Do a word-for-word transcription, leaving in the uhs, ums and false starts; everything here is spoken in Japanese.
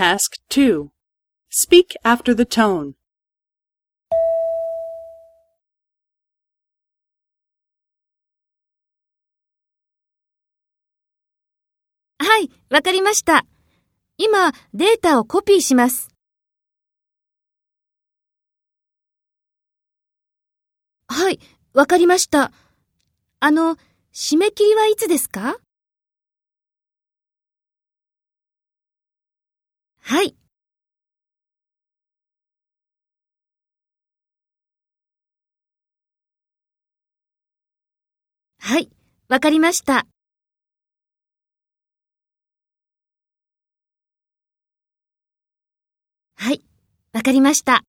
Task two. Speak after the tone. はい、わかりました。今、データをコピーします。はい、わかりました。あの、締め切りはいつですか？はい。はい、わかりました。はい、わかりました。